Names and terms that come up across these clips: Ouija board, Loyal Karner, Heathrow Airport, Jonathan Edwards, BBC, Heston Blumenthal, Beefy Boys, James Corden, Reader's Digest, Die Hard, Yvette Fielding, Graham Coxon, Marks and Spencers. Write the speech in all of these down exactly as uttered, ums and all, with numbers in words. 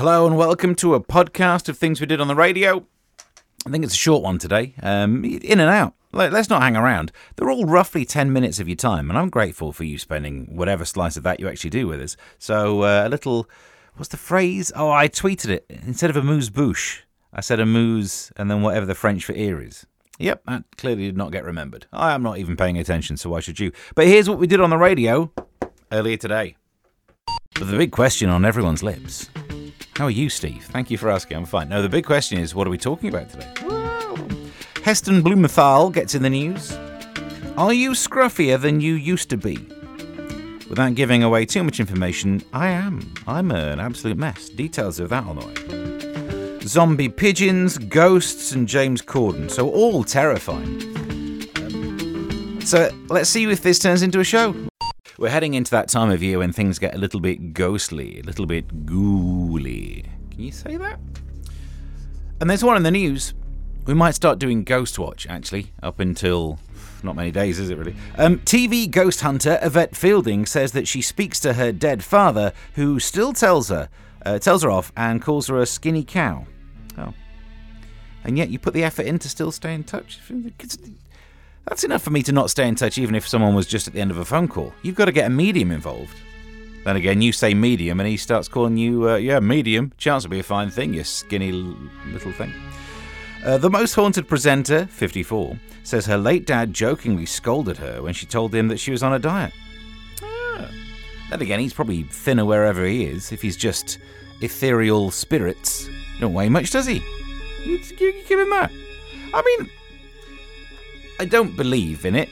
Hello and welcome to a podcast of things we did on the radio. I think it's a short one today. Um, in and out. Let's not hang around. They're all roughly ten minutes of your time, and I'm grateful for you spending whatever slice of that you actually do with us. So uh, a little... What's the phrase? Oh, I tweeted it. Instead of a amuse-bouche, I said a amuse and then whatever the French for ear is. Yep, that clearly did not get remembered. I am not even paying attention, so why should you? But here's what we did on the radio earlier today. But the big question on everyone's lips... How are you, Steve? Thank you for asking. I'm fine. No, the big question is, what are we talking about today? Whoa. Heston Blumenthal gets in the news. Are you scruffier than you used to be? Without giving away too much information, I am. I'm an absolute mess. Details of that on the way. Zombie pigeons, ghosts, and James Corden. So all terrifying. Um, so let's see if this turns into a show. We're heading into that time of year when things get a little bit ghostly, a little bit ghouly. Can you say that? And there's one in the news. We might start doing Ghost Watch, actually, up until... Not many days, is it really? Um, T V ghost hunter Yvette Fielding says that she speaks to her dead father, who still tells her, uh, tells her off and calls her a skinny cow. Oh. And yet you put the effort in to still stay in touch? That's enough for me to not stay in touch even if someone was just at the end of a phone call. You've got to get a medium involved. Then again, you say medium and he starts calling you, uh, yeah, medium. Chance will be a fine thing, you skinny little thing. Uh, the most haunted presenter, fifty-four, says her late dad jokingly scolded her when she told him that she was on a diet. Ah. Then again, he's probably thinner wherever he is. If he's just ethereal spirits, don't weigh much, does he? You, you give him that. I mean... I don't believe in it,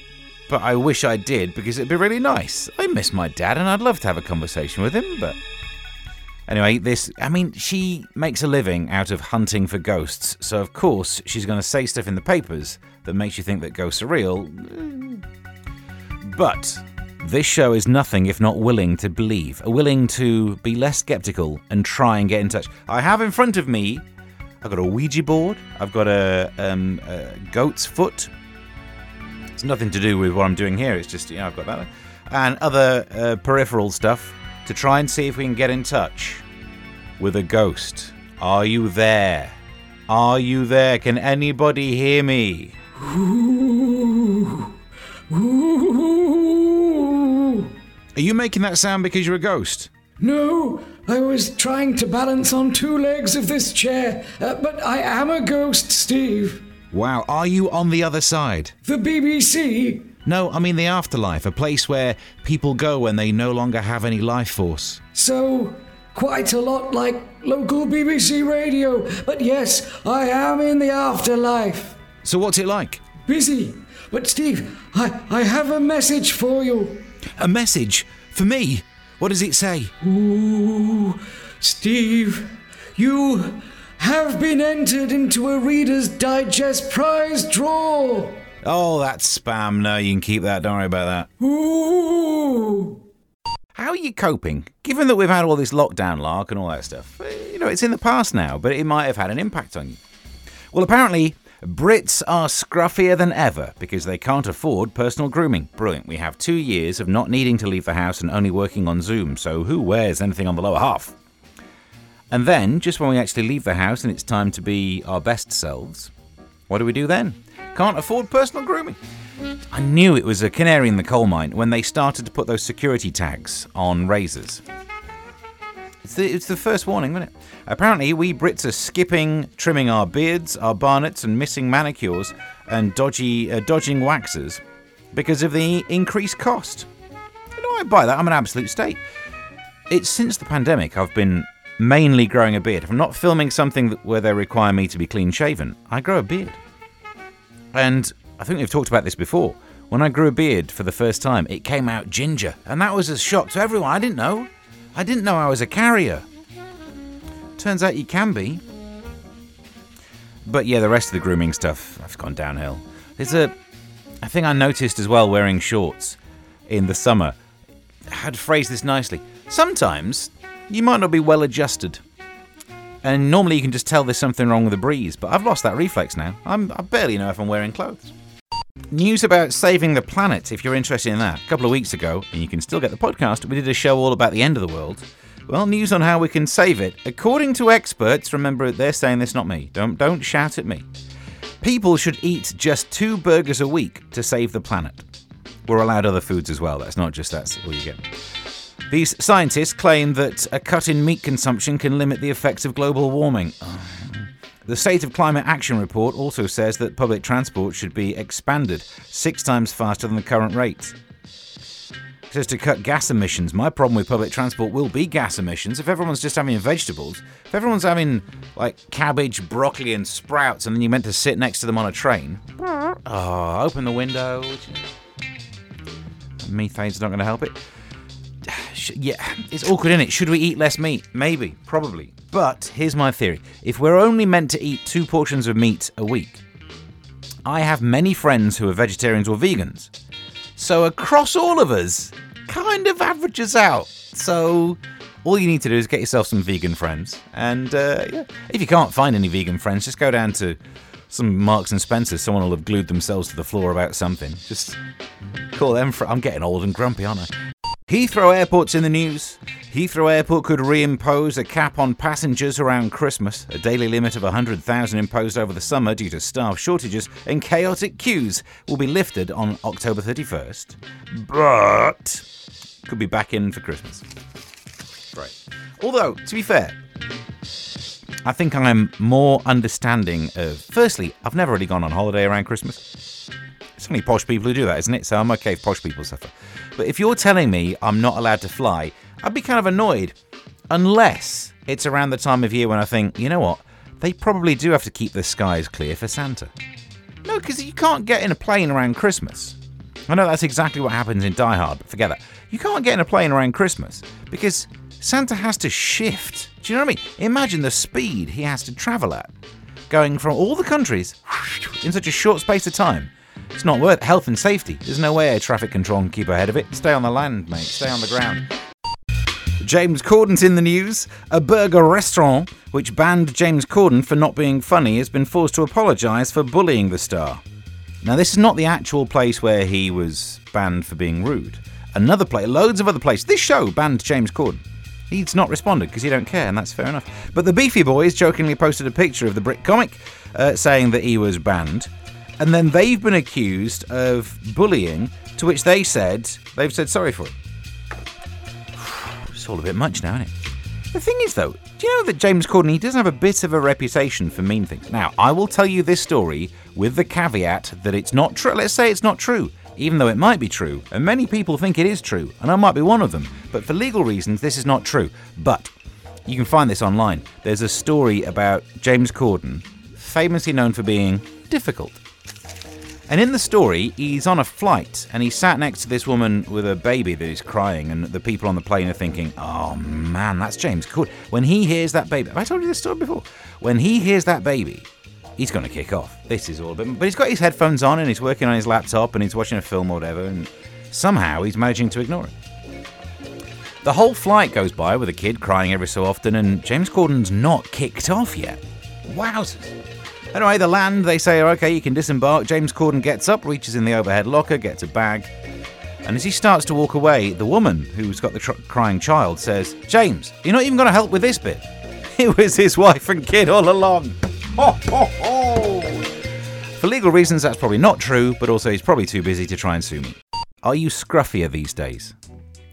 but I wish I did because it'd be really nice. I miss my dad and I'd love to have a conversation with him, but... Anyway, this... I mean, she makes a living out of hunting for ghosts, so of course she's going to say stuff in the papers that makes you think that ghosts are real. But this show is nothing if not willing to believe, willing to be less sceptical and try and get in touch. I have in front of me... I've got a Ouija board, I've got a, um, a goat's foot... It's nothing to do with what I'm doing here. It's just, you know, I've got that. And other uh, peripheral stuff to try and see if we can get in touch with a ghost. Are you there? Are you there? Can anybody hear me? Ooh. Ooh. Are you making that sound because you're a ghost? No, I was trying to balance on two legs of this chair, uh, but I am a ghost, Steve. Wow, are you on the other side? The B B C? No, I mean the afterlife, a place where people go when they no longer have any life force. So, quite a lot like local B B C radio, but yes, I am in the afterlife. So what's it like? Busy, but Steve, I, I have a message for you. A message? For me? What does it say? Ooh, Steve, you... have been entered into a Reader's Digest prize draw. Oh, that's spam. No, you can keep that. Don't worry about that. Ooh. How are you coping? Given that we've had all this lockdown lark and all that stuff, you know, it's in the past now, but it might have had an impact on you. Well, apparently, Brits are scruffier than ever because they can't afford personal grooming. Brilliant. We have two years of not needing to leave the house and only working on Zoom, so who wears anything on the lower half? And then, just when we actually leave the house and it's time to be our best selves, what do we do then? Can't afford personal grooming. I knew it was a canary in the coal mine when they started to put those security tags on razors. It's the, it's the first warning, wasn't it? Apparently, we Brits are skipping, trimming our beards, our barnets and missing manicures and dodgy uh, dodging waxes because of the increased cost. You know, I buy that. I'm an absolute state. It's since the pandemic I've been... mainly growing a beard. If I'm not filming something where they require me to be clean-shaven, I grow a beard. And I think we've talked about this before. When I grew a beard for the first time, it came out ginger. And that was a shock to everyone. I didn't know. I didn't know I was a carrier. Turns out you can be. But yeah, the rest of the grooming stuff, that's gone downhill. There's a... I think I noticed as well wearing shorts in the summer. How to phrase this nicely. Sometimes... you might not be well adjusted. And normally you can just tell there's something wrong with the breeze, but I've lost that reflex now. I'm, I barely know if I'm wearing clothes. News about saving the planet, if you're interested in that. A couple of weeks ago, and you can still get the podcast, we did a show all about the end of the world. Well, news on how we can save it. According to experts, remember, they're saying this, not me. Don't, don't shout at me. People should eat just two burgers a week to save the planet. We're allowed other foods as well. That's not just that's all you get. These scientists claim that a cut in meat consumption can limit the effects of global warming. Oh. The State of Climate Action report also says that public transport should be expanded six times faster than the current rate. It says to cut gas emissions. My problem with public transport will be gas emissions. If everyone's just having vegetables, if everyone's having, like, cabbage, broccoli and sprouts, and then you're meant to sit next to them on a train. Oh, open the window. Methane's not going to help it. Yeah, it's awkward, isn't it? Should we eat less meat? Maybe, probably. But here's my theory. If we're only meant to eat two portions of meat a week, I have many friends who are vegetarians or vegans. So across all of us, kind of averages out. So all you need to do is get yourself some vegan friends. And uh, yeah. If you can't find any vegan friends, just go down to some Marks and Spencers. Someone will have glued themselves to the floor about something. Just call them. For, I'm getting old and grumpy, aren't I? Heathrow Airport's in the news. Heathrow Airport could reimpose a cap on passengers around Christmas. A daily limit of one hundred thousand imposed over the summer due to staff shortages and chaotic queues will be lifted on October thirty-first. But could be back in for Christmas. Right. Although, to be fair, I think I'm more understanding of... Firstly, I've never really gone on holiday around Christmas. It's only posh people who do that, isn't it? So I'm okay if posh people suffer. But if you're telling me I'm not allowed to fly, I'd be kind of annoyed. Unless it's around the time of year when I think, you know what? They probably do have to keep the skies clear for Santa. No, because you can't get in a plane around Christmas. I know that's exactly what happens in Die Hard, but forget that. You can't get in a plane around Christmas because Santa has to shift. Do you know what I mean? Imagine the speed he has to travel at, going from all the countries in such a short space of time. It's not worth it. Health and safety. There's no way air traffic control can keep ahead of it. Stay on the land, mate. Stay on the ground. James Corden's in the news. A burger restaurant which banned James Corden for not being funny has been forced to apologise for bullying the star. Now, this is not the actual place where he was banned for being rude. Another place, loads of other places. This show banned James Corden. He's not responded because he don't care, and that's fair enough. But the Beefy Boys jokingly posted a picture of the Brit comic uh, saying that he was banned. And then they've been accused of bullying, to which they said, they've said sorry for it. It's all a bit much now, isn't it? The thing is, though, do you know that James Corden, he does have a bit of a reputation for mean things. Now, I will tell you this story with the caveat that it's not true. Let's say it's not true, even though it might be true. And many people think it is true, and I might be one of them. But for legal reasons, this is not true. But you can find this online. There's a story about James Corden, famously known for being difficult. And in the story, he's on a flight and he sat next to this woman with a baby that is crying, and the people on the plane are thinking, oh man, that's James Corden. When he hears that baby, have I told you this story before? When he hears that baby, he's going to kick off. This is all a bit, but he's got his headphones on and he's working on his laptop and he's watching a film or whatever, and somehow he's managing to ignore it. The whole flight goes by with a kid crying every so often, and James Corden's not kicked off yet. Wowzers. Anyway, the land, they say, okay, you can disembark. James Corden gets up, reaches in the overhead locker, gets a bag. And as he starts to walk away, the woman who's got the tr- crying child says, James, you're not even going to help with this bit. It was his wife and kid all along. Ho, ho, ho. For legal reasons, that's probably not true, but also he's probably too busy to try and sue me. Are you scruffier these days?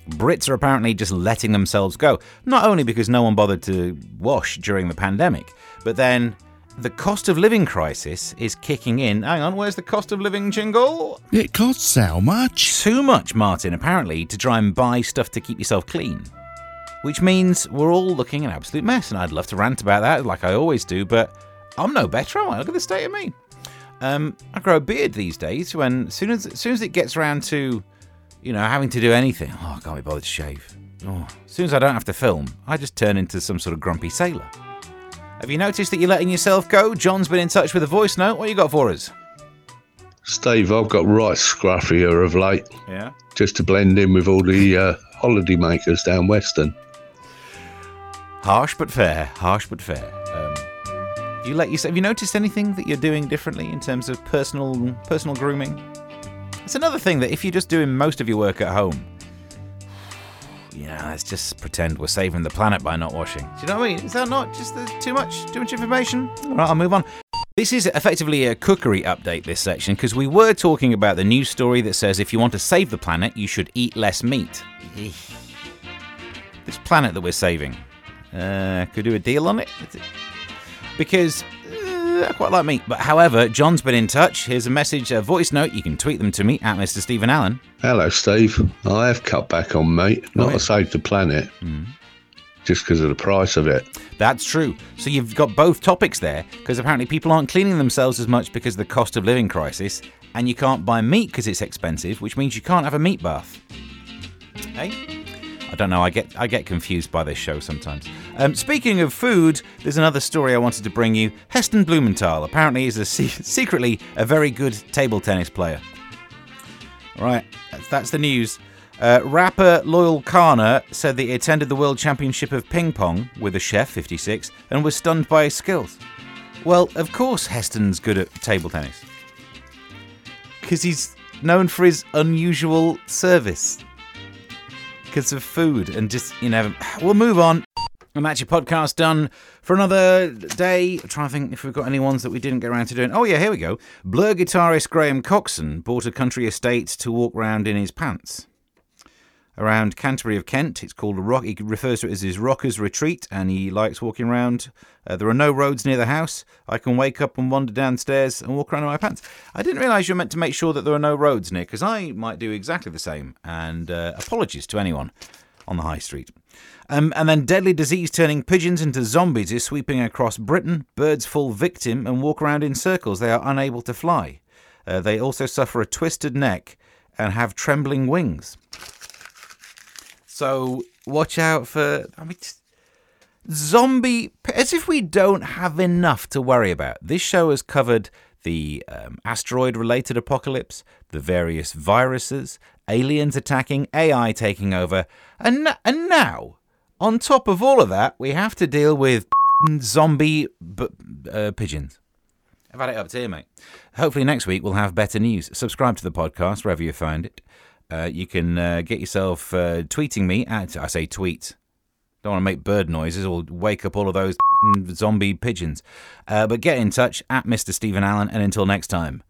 Brits are apparently just letting themselves go. Not only because no one bothered to wash during the pandemic, but then... the cost of living crisis is kicking in. Hang on, where's the cost of living jingle? It costs so much. Too much, Martin, apparently, to try and buy stuff to keep yourself clean. Which means we're all looking an absolute mess, and I'd love to rant about that like I always do, but I'm no better, am I? Look at the state of me. Um, I grow a beard these days when, as soon as, as soon as it gets around to, you know, having to do anything, oh, I can't be bothered to shave. Oh, as soon as I don't have to film, I just turn into some sort of grumpy sailor. Have you noticed that you're letting yourself go? John's been in touch with a voice note. What you got for us? Steve, I've got right scruffier of late. Yeah. Just to blend in with all the uh, holiday makers down Western. Harsh but fair. Harsh but fair. Um, you let yourself. Have you noticed anything that you're doing differently in terms of personal personal grooming? It's another thing that if you're just doing most of your work at home, yeah, let's just pretend we're saving the planet by not washing. Do you know what I mean? Is that not just the, too much, too much information? All right, I'll move on. This is effectively a cookery update, this section, because we were talking about the news story that says if you want to save the planet, you should eat less meat. This planet that we're saving. Uh, could do a deal on it? Because... I quite like meat, but however, John's been in touch. Here's a message, a voice note. You can tweet them to me at Mister Stephen Allen. Hello, Steve. I have cut back on meat, not oh, yeah. to save the planet, mm. just because of the price of it. That's true. So you've got both topics there, because apparently people aren't cleaning themselves as much because of the cost of living crisis, and you can't buy meat because it's expensive, which means you can't have a meat bath. Hey. Eh? I don't know, I get I get confused by this show sometimes. Um, speaking of food, there's another story I wanted to bring you. Heston Blumenthal apparently is a se- secretly a very good table tennis player. Right, that's, that's the news. Uh, rapper Loyal Karner said that he attended the World Championship of Ping Pong with a chef, fifty-six, and was stunned by his skills. Well, of course Heston's good at table tennis. Because he's known for his unusual service. Because of food and just, you know, we'll move on. And that's your podcast done for another day. I'm trying to think if we've got any ones that we didn't get around to doing. Oh, yeah, here we go. Blur guitarist Graham Coxon bought a country estate to walk round in his pants. Around Canterbury of Kent, it's called a rock. He refers to it as his rocker's retreat, and he likes walking around. Uh, there are no roads near the house. I can wake up and wander downstairs and walk around in my pants. I didn't realise you're meant to make sure that there are no roads near, because I might do exactly the same. And uh, apologies to anyone on the high street. Um, and then deadly disease turning pigeons into zombies is sweeping across Britain. Birds fall victim and walk around in circles. They are unable to fly. Uh, they also suffer a twisted neck and have trembling wings. So watch out for, I mean, zombie, as if we don't have enough to worry about. This show has covered the um, asteroid-related apocalypse, the various viruses, aliens attacking, A I taking over. And, and now, on top of all of that, we have to deal with zombie b- uh, pigeons. I've had it up to here, mate. Hopefully next week we'll have better news. Subscribe to the podcast wherever you find it. Uh, you can uh, get yourself uh, tweeting me at, I say tweet, don't want to make bird noises or wake up all of those zombie pigeons. Uh, but get in touch at Mister Stephen Allen, and until next time.